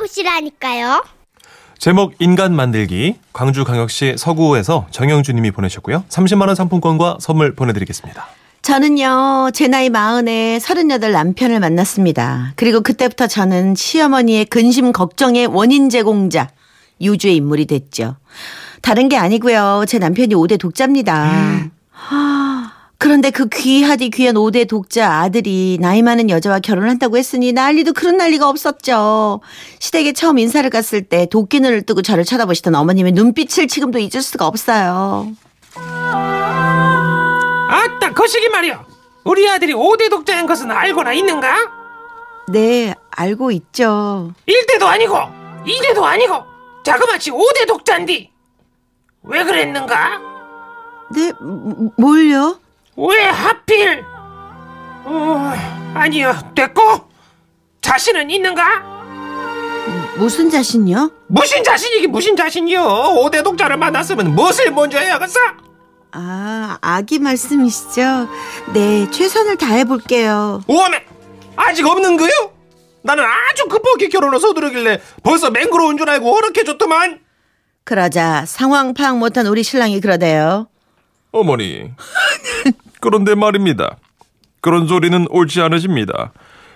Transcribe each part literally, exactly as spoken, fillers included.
찾아보시라니까요. 제목 인간 만들기, 광주광역시 서구에서 정영주님이 보내셨고요. 삼십만 원 상품권과 선물 보내드리겠습니다. 저는요, 제 나이 마흔에 서른여덟 남편을 만났습니다. 그리고 그때부터 저는 시어머니의 근심 걱정의 원인 제공자, 유주의 인물이 됐죠. 다른 게 아니고요. 제 남편이 오 대 독자입니다. 음. 그런데 그 귀하디 귀한 오 대 독자 아들이 나이 많은 여자와 결혼한다고 했으니 난리도 그런 난리가 없었죠. 시댁에 처음 인사를 갔을 때 도끼 눈을 뜨고 저를 쳐다보시던 어머님의 눈빛을 지금도 잊을 수가 없어요. 아따, 거시기 말이야. 우리 아들이 오 대 독자인 것은 알고나 있는가? 네, 알고 있죠. 일 대도 아니고 이 대도 아니고 자그마치 오 대 독자인디. 왜 그랬는가? 네, 뭘요? 왜 하필? 어, 아니요, 됐고. 자신은 있는가? 무슨 자신이요? 무슨 자신이기 무슨 자신이요. 오 대 독자를 만났으면 무엇을 먼저 해야겠어? 아, 아기 말씀이시죠? 네, 최선을 다해볼게요. 오메, 아직 없는 거요? 나는 아주 급하게 결혼을 서두르길래 벌써 맹그러운 줄 알고 어렵게 줬더만. 그러자 상황 파악 못한 우리 신랑이 그러대요. 어머니, 그런데 말입니다. 그런 소리는 옳지 않으십니다.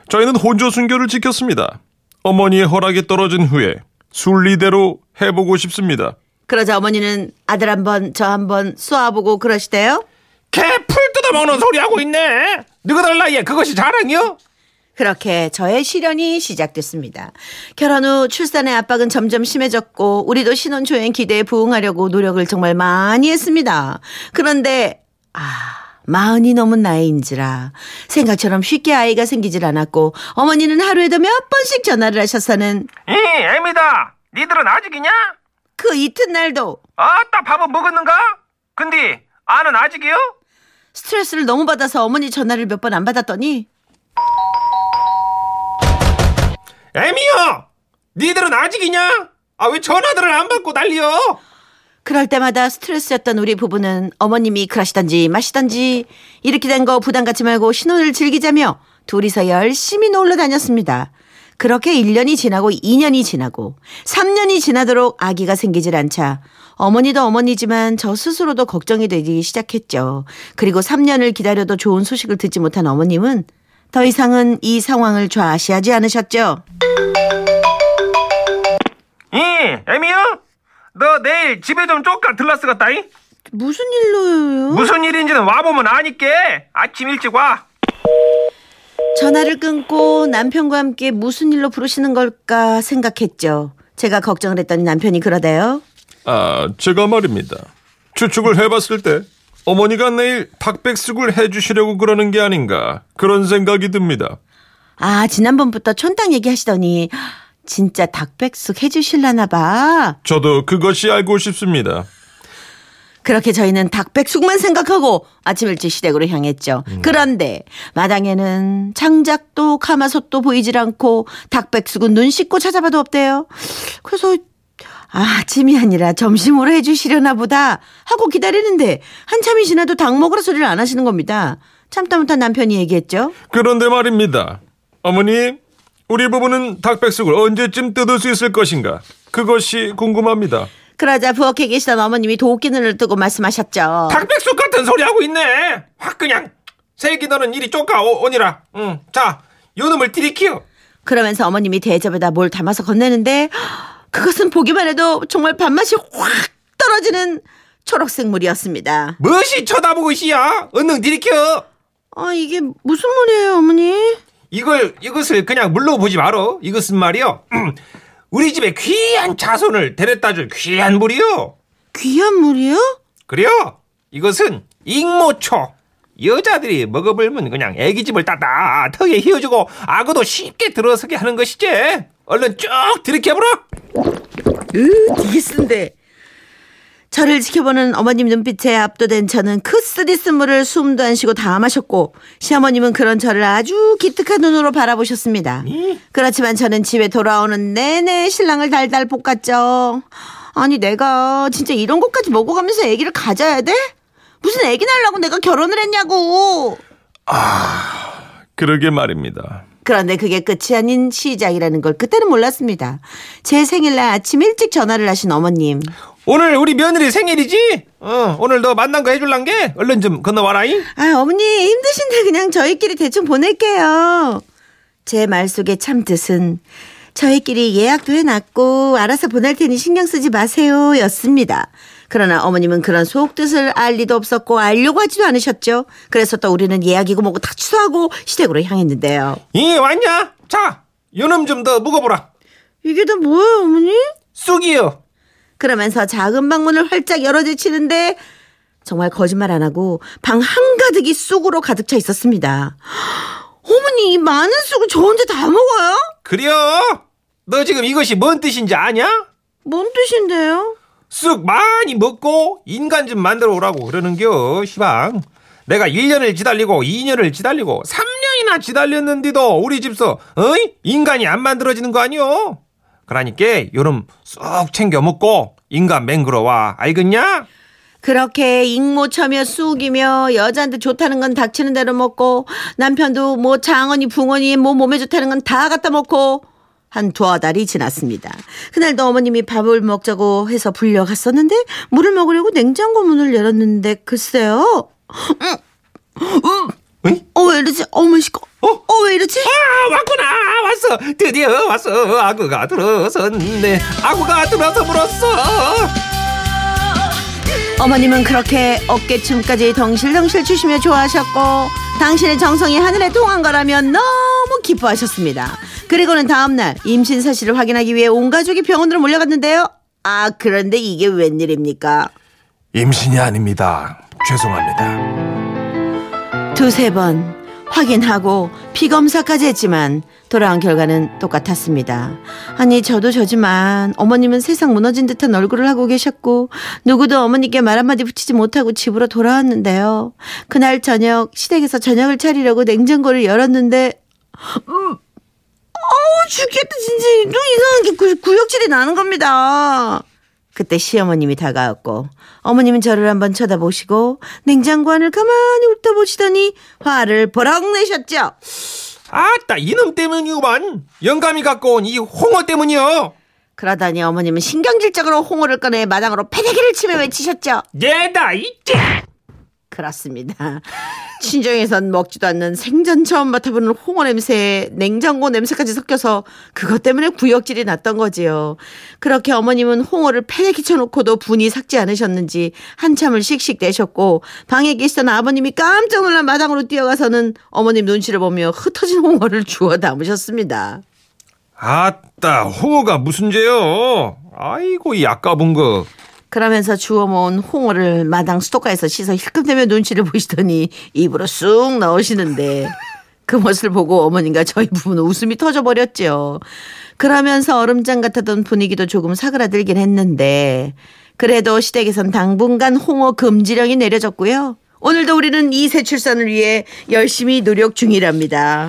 저희는 혼조 순교를 지켰습니다. 어머니의 허락이 떨어진 후에 순리대로 해보고 싶습니다. 그러자 어머니는 아들 한번 저 한번 쏘아보고 그러시대요. 개 풀 뜯어먹는 소리하고 있네. 너희들 나이에 그것이 자랑이요? 그렇게 저의 시련이 시작됐습니다. 결혼 후 출산의 압박은 점점 심해졌고 우리도 신혼초행 기대에 부응하려고 노력을 정말 많이 했습니다. 그런데 아, 마흔이 넘은 나이인지라 생각처럼 쉽게 아이가 생기질 않았고 어머니는 하루에도 몇 번씩 전화를 하셔서는 이 애미다, 니들은 아직이냐? 그 이튿날도 아따, 밥은 먹었는가? 근데 아는 아직이요? 스트레스를 너무 받아서 어머니 전화를 몇 번 안 받았더니 애미야, 니들은 아직이냐? 아, 왜 전화들을 안 받고 난리여? 그럴 때마다 스트레스였던 우리 부부는 어머님이 그러시던지 마시던지 이렇게 된 거 부담 갖지 말고 신혼을 즐기자며 둘이서 열심히 놀러 다녔습니다. 그렇게 일 년이 지나고 이 년이 지나고 삼 년이 지나도록 아기가 생기질 않자 어머니도 어머니지만 저 스스로도 걱정이 되기 시작했죠. 그리고 삼 년을 기다려도 좋은 소식을 듣지 못한 어머님은 더 이상은 이 상황을 좌시하지 않으셨죠. 이 애미야, 너 내일 집에 좀 쪼까 들렀으겄다잉? 무슨 일로요? 무슨 일인지는 와보면 아니께. 아침 일찍 와. 전화를 끊고 남편과 함께 무슨 일로 부르시는 걸까 생각했죠. 제가 걱정을 했더니 남편이 그러대요. 아, 제가 말입니다. 추측을 해봤을 때 어머니가 내일 닭백숙을 해주시려고 그러는 게 아닌가, 그런 생각이 듭니다. 아, 지난번부터 촌딱 얘기하시더니 진짜 닭백숙 해주실라나 봐. 저도 그것이 알고 싶습니다. 그렇게 저희는 닭백숙만 생각하고 아침 일찍 시댁으로 향했죠. 음. 그런데 마당에는 장작도 가마솥도 보이질 않고 닭백숙은 눈 씻고 찾아봐도 없대요. 그래서 아, 아침이 아니라 점심으로 해주시려나 보다 하고 기다리는데 한참이 지나도 닭 먹으라 소리를 안 하시는 겁니다. 참다 못한 남편이 얘기했죠. 그런데 말입니다. 어머니, 우리 부부는 닭백숙을 언제쯤 뜯을 수 있을 것인가, 그것이 궁금합니다. 그러자 부엌에 계시던 어머님이 도끼 눈을 뜨고 말씀하셨죠. 닭백숙 같은 소리하고 있네. 확 그냥 새끼 너는 이리 쫓가 오니라. 응, 자, 요놈을 들이키오. 그러면서 어머님이 대접에다 뭘 담아서 건네는데 그것은 보기만 해도 정말 밥맛이 확 떨어지는 초록색물이었습니다. 무엇이 쳐다보고 있이야? 얼른 들이켜. 아, 이게 무슨 물이에요, 어머니? 이걸, 이것을 그냥 물로 보지 마라. 이것은 말이요, 우리 집에 귀한 자손을 데려다 줄 귀한 물이요. 귀한 물이요? 그래요. 이것은 익모초. 여자들이 먹어보면 그냥 애기집을 따다 턱에 휘어주고 악어도 쉽게 들어서게 하는 것이지. 얼른 쭉 들이켜보라. 으, 되게 쓴데. 저를 지켜보는 어머님 눈빛에 압도된 저는 그 쓰디쓴 물을 숨도 안 쉬고 다 마셨고 시어머님은 그런 저를 아주 기특한 눈으로 바라보셨습니다. 음? 그렇지만 저는 집에 돌아오는 내내 신랑을 달달 볶았죠. 아니, 내가 진짜 이런 것까지 먹어가면서 아기를 가져야 돼? 무슨 아기 낳으려고 내가 결혼을 했냐고. 아, 그러게 말입니다. 그런데 그게 끝이 아닌 시작이라는 걸 그때는 몰랐습니다. 제 생일날 아침 일찍 전화를 하신 어머님. 오늘 우리 며느리 생일이지? 어, 오늘 너 만난 거 해줄란 게? 얼른 좀 건너와라잉. 아, 어머니 힘드신데 그냥 저희끼리 대충 보낼게요. 제 말 속의 참뜻은 저희끼리 예약도 해놨고 알아서 보낼 테니 신경 쓰지 마세요 였습니다. 그러나 어머님은 그런 속뜻을 알 리도 없었고 알려고 하지도 않으셨죠. 그래서 또 우리는 예약이고 뭐고 다 취소하고 시댁으로 향했는데요. 이 왔냐? 자, 요놈 좀 더 묵어보라. 이게 다 뭐예요 어머니? 쑥이요. 그러면서 작은 방문을 활짝 열어제치는데 정말 거짓말 안 하고 방 한가득이 쑥으로 가득 차 있었습니다. 어머니 이 많은 쑥을 저 혼자 다 먹어요? 그래요. 너 지금 이것이 뭔 뜻인지 아냐? 뭔 뜻인데요? 쑥 많이 먹고 인간 좀 만들어 오라고 그러는겨 시방. 내가 일 년을 지달리고 이 년을 지달리고 삼 년이나 지달렸는데도 우리 집서 어이? 인간이 안 만들어지는 거 아니오? 그러니까 요놈 쑥 챙겨 먹고 인간 맹그러와 알겠냐? 그렇게 익모처며 쑥이며 여자한테 좋다는 건 닥치는 대로 먹고 남편도 뭐 장어니 붕어니 뭐 몸에 좋다는 건 다 갖다 먹고 한 두어 달이 지났습니다. 그날도 어머님이 밥을 먹자고 해서 불려갔었는데 물을 먹으려고 냉장고 문을 열었는데 글쎄요. 응. 응. 어, 왜 이러지? 어머, 시꺼. 어? 어, 왜 이러지? 아, 왔구나. 왔어. 드디어 왔어. 아구가 들어섰네. 아구가 들어서 물었어. 어머님은 그렇게 어깨춤까지 덩실덩실 추시며 좋아하셨고 당신의 정성이 하늘에 통한 거라며 너무 기뻐하셨습니다. 그리고는 다음날 임신 사실을 확인하기 위해 온 가족이 병원으로 몰려갔는데요. 아, 그런데 이게 웬일입니까? 임신이 아닙니다. 죄송합니다. 두세 번 확인하고 피검사까지 했지만 돌아온 결과는 똑같았습니다. 아니 저도 저지만 어머님은 세상 무너진 듯한 얼굴을 하고 계셨고 누구도 어머니께 말 한마디 붙이지 못하고 집으로 돌아왔는데요. 그날 저녁 시댁에서 저녁을 차리려고 냉장고를 열었는데 음, 어우 죽겠다 진짜. 또 이상하게 구, 구역질이 나는 겁니다. 그때 시어머님이 다가왔고 어머님은 저를 한번 쳐다보시고 냉장고 안을 가만히 훑어보시더니 화를 버럭 내셨죠. 아따 이놈 때문이구만. 영감이 갖고 온 이 홍어 때문이요. 그러다니 어머님은 신경질적으로 홍어를 꺼내 마당으로 패대기를 치며 외치셨죠. 내다 이제. 그렇습니다. 친정에선 먹지도 않는 생전 처음 맡아보는 홍어 냄새에 냉장고 냄새까지 섞여서 그것 때문에 구역질이 났던 거지요. 그렇게 어머님은 홍어를 패대기 쳐놓고도 분이 삭지 않으셨는지 한참을 씩씩대셨고 방에 계시던 아버님이 깜짝 놀란 마당으로 뛰어가서는 어머님 눈치를 보며 흩어진 홍어를 주워 담으셨습니다. 아따 홍어가 무슨 죄요. 아이고 이 아까운 거. 그러면서 주워 모은 홍어를 마당 수도가에서 씻어 힐끔대며 눈치를 보시더니 입으로 쑥 넣으시는데 그 모습을 보고 어머님과 저희 부부는 웃음이 터져버렸죠. 그러면서 얼음장 같았던 분위기도 조금 사그라들긴 했는데 그래도 시댁에선 당분간 홍어 금지령이 내려졌고요. 오늘도 우리는 이 새 출산을 위해 열심히 노력 중이랍니다.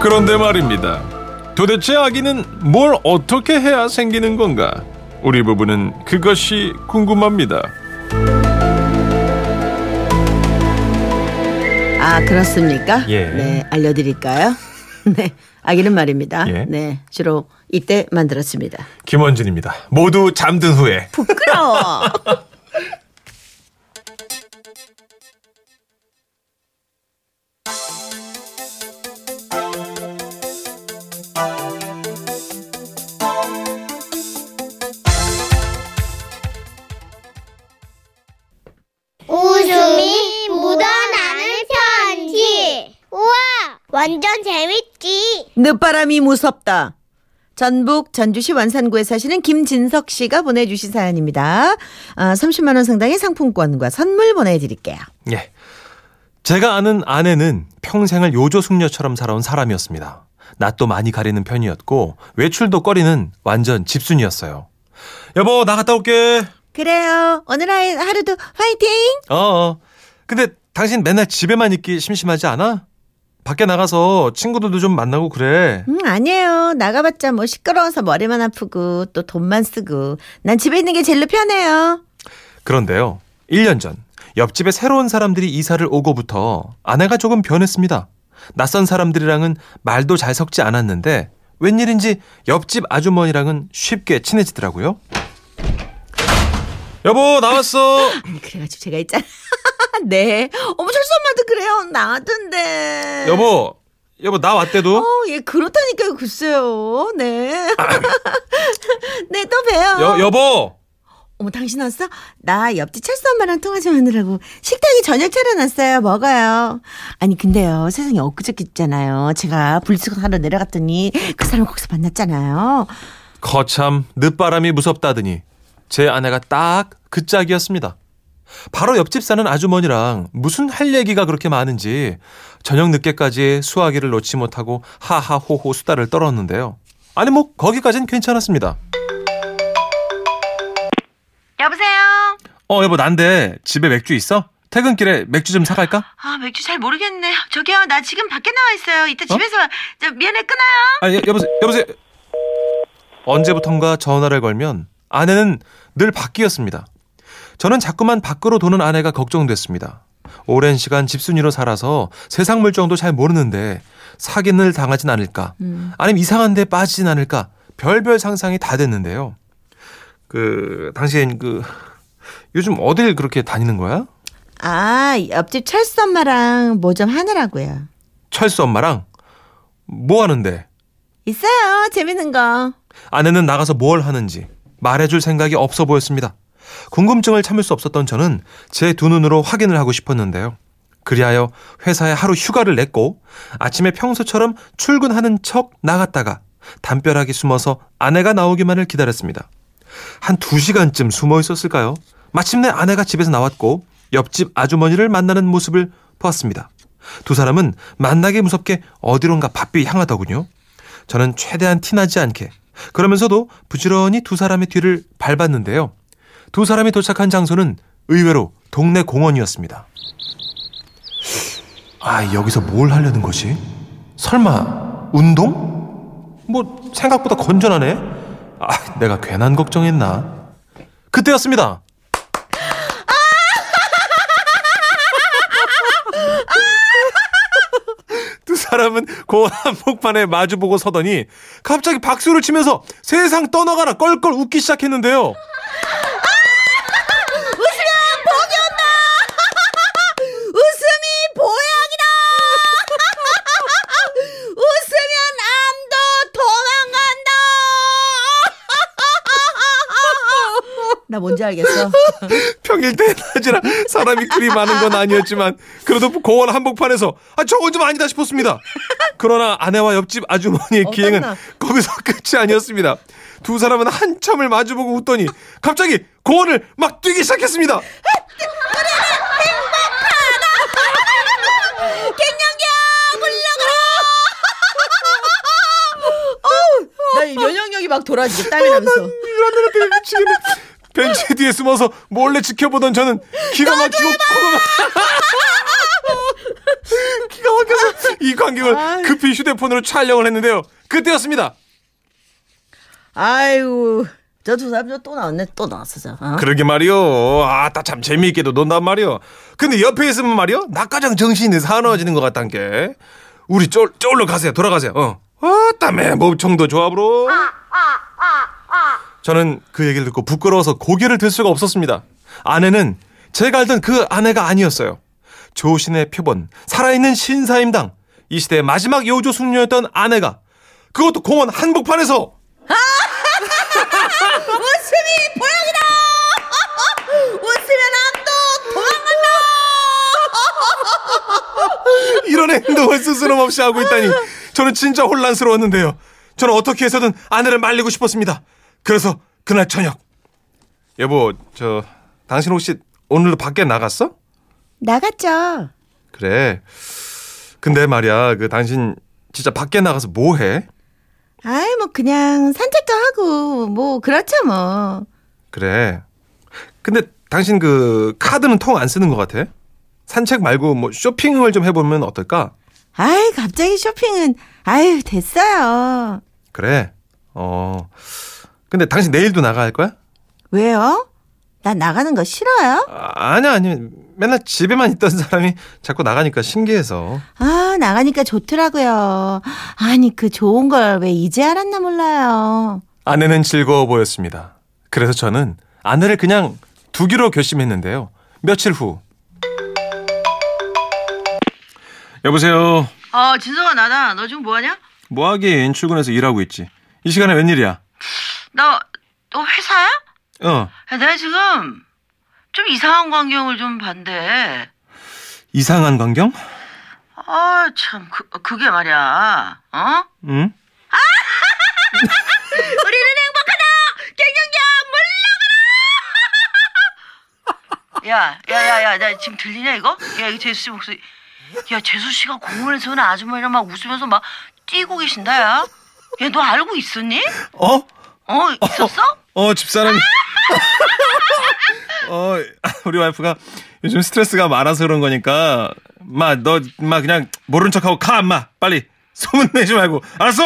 그런데 말입니다. 도대체 아기는 뭘 어떻게 해야 생기는 건가? 우리 부부는 그것이 궁금합니다. 아 그렇습니까? 예. 네, 알려드릴까요? 네, 아기는 말입니다. 예. 네, 주로 이때 만들었습니다. 김원진입니다. 모두 잠든 후에. 부끄러워. 완전 재밌지. 늦바람이 무섭다. 전북 전주시 완산구에 사시는 김진석 씨가 보내주신 사연입니다. 아, 삼십만 원 상당의 상품권과 선물 보내드릴게요. 예, 제가 아는 아내는 평생을 요조숙녀처럼 살아온 사람이었습니다. 낯도 많이 가리는 편이었고 외출도 꺼리는 완전 집순이었어요. 여보 나 갔다 올게. 그래요. 오늘 하루도 화이팅. 어어. 근데 당신 맨날 집에만 있기 심심하지 않아? 밖에 나가서 친구들도 좀 만나고 그래. 음, 아니에요. 나가봤자 뭐 시끄러워서 머리만 아프고 또 돈만 쓰고 난 집에 있는 게 제일 편해요. 그런데요. 일 년 전 옆집에 새로운 사람들이 이사를 오고부터 아내가 조금 변했습니다. 낯선 사람들이랑은 말도 잘 섞지 않았는데 웬일인지 옆집 아주머니랑은 쉽게 친해지더라고요. 여보, 나왔어. 아니, 그래가지고 제가 있잖아. 네. 어머, 철수 엄마도 그래요. 나왔던데. 여보. 여보, 나 왔대도. 어, 예, 그렇다니까요. 글쎄요. 네. 네, 또 봬요. 여, 여보. 어머, 당신 왔어? 나 옆집 철수 엄마랑 통화 좀 하느라고 식당에 저녁 차려놨어요. 먹어요. 아니, 근데요. 세상에 엊그저께 있잖아요. 제가 불쑥하러 내려갔더니 그 사람 거기서 만났잖아요. 거참, 늦바람이 무섭다더니 제 아내가 딱 그 짝이었습니다. 바로 옆집 사는 아주머니랑 무슨 할 얘기가 그렇게 많은지 저녁 늦게까지 수화기를 놓지 못하고 하하호호 수다를 떨었는데요. 아니 뭐 거기까진 괜찮았습니다. 여보세요? 어 여보, 난데 집에 맥주 있어? 퇴근길에 맥주 좀 사갈까? 아 맥주 잘 모르겠네. 저기요, 나 지금 밖에 나와 있어요. 이따 어? 집에서 저, 미안해, 끊어요. 아 예, 여보세요? 여보세요? 언제부턴가 전화를 걸면 아내는 늘 바뀌었습니다. 저는 자꾸만 밖으로 도는 아내가 걱정됐습니다. 오랜 시간 집순이로 살아서 세상 물정도 잘 모르는데 사기를 당하진 않을까, 음. 아니면 이상한 데 빠지진 않을까, 별별 상상이 다 됐는데요. 그 당신 그 요즘 어딜 그렇게 다니는 거야? 아, 옆집 철수 엄마랑 뭐 좀 하느라고요. 철수 엄마랑? 뭐 하는데? 있어요, 재밌는 거. 아내는 나가서 뭘 하는지 말해줄 생각이 없어 보였습니다. 궁금증을 참을 수 없었던 저는 제 두 눈으로 확인을 하고 싶었는데요. 그리하여 회사에 하루 휴가를 냈고 아침에 평소처럼 출근하는 척 나갔다가 담벼락이 숨어서 아내가 나오기만을 기다렸습니다. 한 두 시간쯤 숨어 있었을까요? 마침내 아내가 집에서 나왔고 옆집 아주머니를 만나는 모습을 보았습니다. 두 사람은 만나기 무섭게 어디론가 바삐 향하더군요. 저는 최대한 티나지 않게 그러면서도 부지런히 두 사람의 뒤를 밟았는데요. 두 사람이 도착한 장소는 의외로 동네 공원이었습니다. 아, 여기서 뭘 하려는 거지? 설마 운동? 뭐 생각보다 건전하네? 아, 내가 괜한 걱정했나? 그때였습니다. 두 사람은 공원 한복판에 마주보고 서더니 갑자기 박수를 치면서 세상 떠나가라 껄껄 웃기 시작했는데요. 나 뭔지 알겠어. 평일 때 낮이라 사람이 그리 많은 건 아니었지만 그래도 공원 한복판에서 아 저건 좀 아니다 싶었습니다. 그러나 아내와 옆집 아주머니의 어, 기행은 나. 거기서 끝이 아니었습니다. 두 사람은 한참을 마주보고 웃더니 갑자기 공원을 막 뛰기 시작했습니다. 갱년기야, 물러가라. 나 면역력이 막 돌아지고 땀이 나면서. 난 이런 애들 때문에 미치겠네. 벤치 뒤에 숨어서 몰래 지켜보던 저는 기가 막히고 기가 막혀서 이 광경을 급히 휴대폰으로 촬영을 했는데요. 그때였습니다. 아이고, 저 두 사람 또 나왔네. 또 나왔어. 어? 그러게 말이요. 아, 다 참 재미있게도 논단 말이요. 근데 옆에 있으면 말이요, 나가장 정신이 사나워지는 것 같단 게. 우리 쫄, 쫄로 가세요. 돌아가세요. 어, 어따매 몸청도 조합으로. 저는 그 얘기를 듣고 부끄러워서 고개를 들 수가 없었습니다. 아내는 제가 알던 그 아내가 아니었어요. 조신의 표본, 살아있는 신사임당, 이 시대의 마지막 여우조 숙녀였던 아내가, 그것도 공원 한복판에서 아! 웃음이 보약이다! 웃으면 암도 도망간다! 이런 행동을 스스럼 없이 하고 있다니 저는 진짜 혼란스러웠는데요. 저는 어떻게 해서든 아내를 말리고 싶었습니다. 그래서 그날 저녁. 여보, 저 당신 혹시 오늘도 밖에 나갔어? 나갔죠. 그래. 근데 말이야, 그 당신 진짜 밖에 나가서 뭐 해? 아이, 뭐 그냥 산책도 하고 뭐 그렇죠 뭐. 그래. 근데 당신 그 카드는 통 안 쓰는 것 같아. 산책 말고 뭐 쇼핑을 좀 해보면 어떨까? 아이, 갑자기 쇼핑은 아유 됐어요. 그래. 어. 근데 당신 내일도 나가야 할 거야? 왜요? 나 나가는 거 싫어요? 아, 아니 아니 맨날 집에만 있던 사람이 자꾸 나가니까 신기해서. 아, 나가니까 좋더라고요. 아니 그 좋은 걸 왜 이제 알았나 몰라요. 아내는 즐거워 보였습니다. 그래서 저는 아내를 그냥 두기로 결심했는데요. 며칠 후. 여보세요. 어, 진성아, 나다. 너 지금 뭐하냐? 뭐하긴, 출근해서 일하고 있지. 이 시간에 웬일이야? 나, 너 회사야? 어. 야, 내가 지금 좀 이상한 광경을 좀 봤는데. 이상한 광경? 아, 참, 그, 그게 말이야. 어? 응? 아! 우리는 행복하다! 경영경 물러가라! 야, 야, 야, 야, 나 지금 들리냐, 이거? 야, 이거 제수씨 목소리. 야, 재수씨가 공원에서 오는 아주머니랑 막 웃으면서 막 뛰고 계신다. 야, 야, 너 알고 있었니? 어? 어, 있었어? 어, 어 집사람이 어, 우리 와이프가 요즘 스트레스가 많아서 그런 거니까 마, 너 마 그냥 모른 척하고 가, 마 빨리 소문내지 말고, 알았어?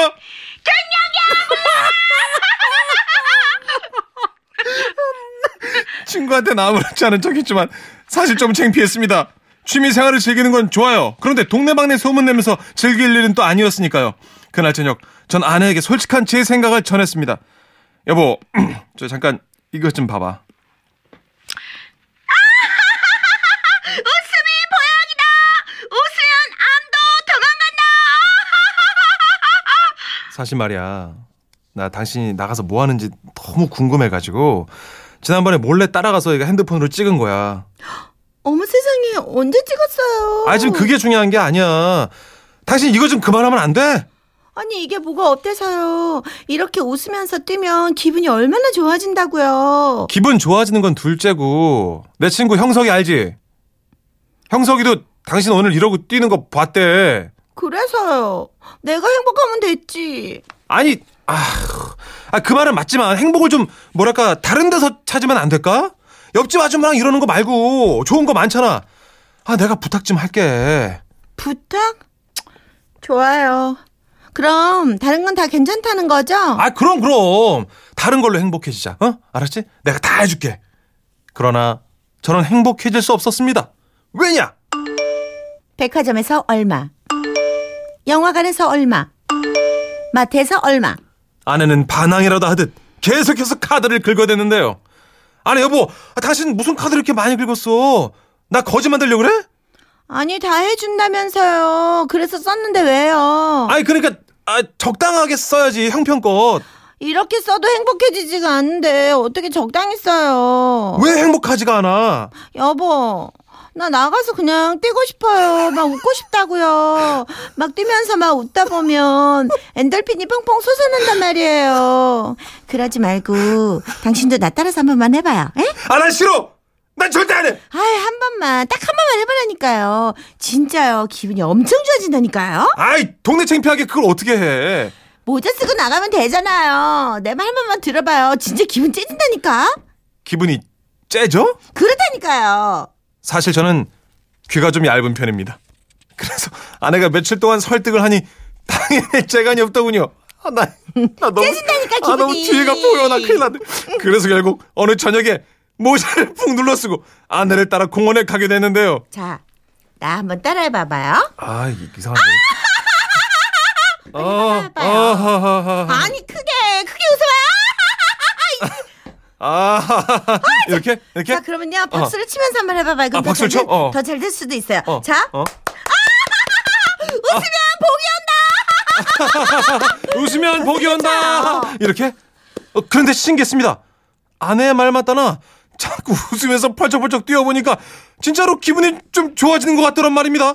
친구한테는 아무렇지 않은 척 했지만 사실 좀 창피했습니다. 취미 생활을 즐기는 건 좋아요. 그런데 동네방네 소문내면서 즐길 일은 또 아니었으니까요. 그날 저녁 전 아내에게 솔직한 제 생각을 전했습니다. 여보, 저 잠깐 이것 좀 봐봐. 아, 웃음이 보약이다. 웃으면 암도 도망간다. 사실 말이야, 나 당신이 나가서 뭐 하는지 너무 궁금해가지고 지난번에 몰래 따라가서 핸드폰으로 찍은 거야. 어머 세상에, 언제 찍었어요? 아, 지금 그게 중요한 게 아니야. 당신 이거 좀 그만하면 안 돼? 아니 이게 뭐가 어때서요? 이렇게 웃으면서 뛰면 기분이 얼마나 좋아진다고요. 기분 좋아지는 건 둘째고, 내 친구 형석이 알지? 형석이도 당신 오늘 이러고 뛰는 거 봤대. 그래서요? 내가 행복하면 됐지. 아니, 아, 아, 그 말은 맞지만 행복을 좀 뭐랄까 다른 데서 찾으면 안 될까? 옆집 아줌마랑 이러는 거 말고 좋은 거 많잖아. 아, 내가 부탁 좀 할게. 부탁? 좋아요. 그럼 다른 건 다 괜찮다는 거죠? 아, 그럼 그럼. 다른 걸로 행복해지자. 어? 알았지? 내가 다 해줄게. 그러나 저는 행복해질 수 없었습니다. 왜냐? 백화점에서 얼마, 영화관에서 얼마, 마트에서 얼마. 아내는 반항이라도 하듯 계속해서 카드를 긁어댔는데요. 아니 여보, 아, 당신 무슨 카드를 이렇게 많이 긁었어? 나 거짓말 들려고 그래? 아니 다 해준다면서요. 그래서 썼는데 왜요? 아니 그러니까 아, 적당하게 써야지, 형편껏. 이렇게 써도 행복해지지가 않는데 어떻게 적당히 써요? 왜 행복하지가 않아? 여보, 나 나가서 그냥 뛰고 싶어요. 막 웃고 싶다고요. 막 뛰면서 막 웃다 보면 엔돌핀이 펑펑 솟아난단 말이에요. 그러지 말고 당신도 나 따라서 한 번만 해봐요. 에? 아, 난 싫어. 난 절대 안 해. 아, 한 번만, 딱 한 번만 해보라니까요. 진짜요. 기분이 엄청 좋아진다니까요. 아이, 동네 창피하게 그걸 어떻게 해? 모자 쓰고 나가면 되잖아요. 내 말 한 번만 들어봐요. 진짜 기분 째진다니까. 기분이 째죠? 그렇다니까요. 사실 저는 귀가 좀 얇은 편입니다. 그래서 아내가 며칠 동안 설득을 하니 당연히 재간이 없더군요. 아, 나, 나 너무, 깨진다니까, 기분이. 아, 너무 뒤에가 보여. 나 큰일 났네. 그래서 결국 어느 저녁에 모자를 푹 눌러쓰고 아내를 따라 공원에 가게 됐는데요. 자, 나 한번 따라해봐봐요. 아, 이상한데. 아, 아, 아, 아, 아, 아니 크게 크게 웃어요. 아, 이렇게? 자, 이렇게? 자, 그러면요, 박수를 어. 치면서 한번 해봐봐요. 그럼 아, 박수를 쳐? 어. 더 잘 될 수도 있어요. 어. 자, 어. 웃으면 복이 온다! 웃으면 복이 온다! 이렇게? 어, 그런데 신기했습니다. 아내의 말만 따나 자꾸 웃으면서 펄쩍펄쩍 뛰어보니까 진짜로 기분이 좀 좋아지는 것 같더란 말입니다.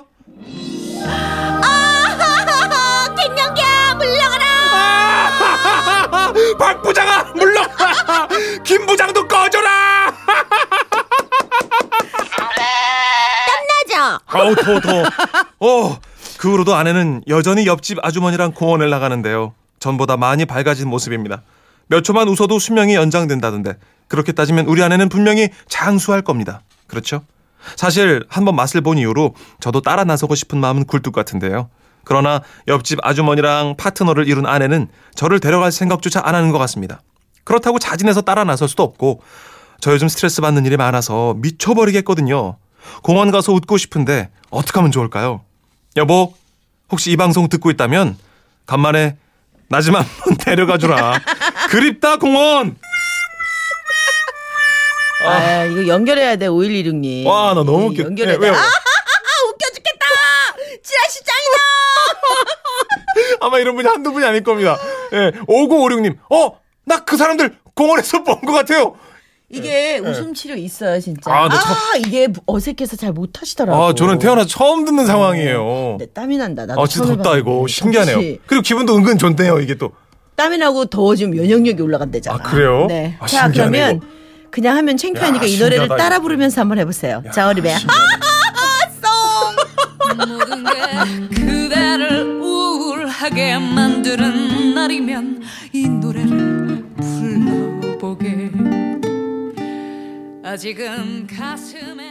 아, 갱년기야, 물러가라! 아, 박 부장아, 물러가라! 김 부장도 꺼져라! 땀나죠? 아우, 더워, 더워. 어, 그 후로도 아내는 여전히 옆집 아주머니랑 공원을 나가는데요. 전보다 많이 밝아진 모습입니다. 몇 초만 웃어도 수명이 연장된다던데, 그렇게 따지면 우리 아내는 분명히 장수할 겁니다. 그렇죠? 사실 한번 맛을 본 이후로 저도 따라 나서고 싶은 마음은 굴뚝 같은데요. 그러나 옆집 아주머니랑 파트너를 이룬 아내는 저를 데려갈 생각조차 안 하는 것 같습니다. 그렇다고 자진해서 따라 나설 수도 없고, 저 요즘 스트레스 받는 일이 많아서 미쳐버리겠거든요. 공원 가서 웃고 싶은데 어떻게 하면 좋을까요? 여보, 혹시 이 방송 듣고 있다면 간만에 나 좀 한번 데려가주라. 그립다 공원. 아, 아 이거 연결해야 돼. 오일이육님. 와, 나 너무 웃겨. 연결해야 돼. 아, 웃겨 죽겠다. 지라시 짱이다. 아마 이런 분이 한두 분이 아닐 겁니다. 예, 오구오육님. 어, 나 그 사람들 공원에서 본 것 같아요. 이게 네, 웃음 치료 있어요 진짜. 아, 아 처... 이게 어색해서 잘 못하시더라고요. 아, 저는 태어나서 처음 듣는 상황이에요. 네, 땀이 난다. 나도 아, 진짜 덥다 봤는데. 이거 신기하네요. 혹시... 그리고 기분도 은근 좋네요. 이게 또 땀이 나고 더워지면 면역력이 올라간대잖아. 아, 그래요? 네. 아, 자, 그러면 이거. 그냥 하면 창피하니까 야, 이 노래를 신기하다, 따라 부르면서 한번 해보세요. 야, 자, 어리베 하하하송 모든 게 그대를 우울하게 만드는 날이면 이 노래를 불러보게. 아직은 가슴에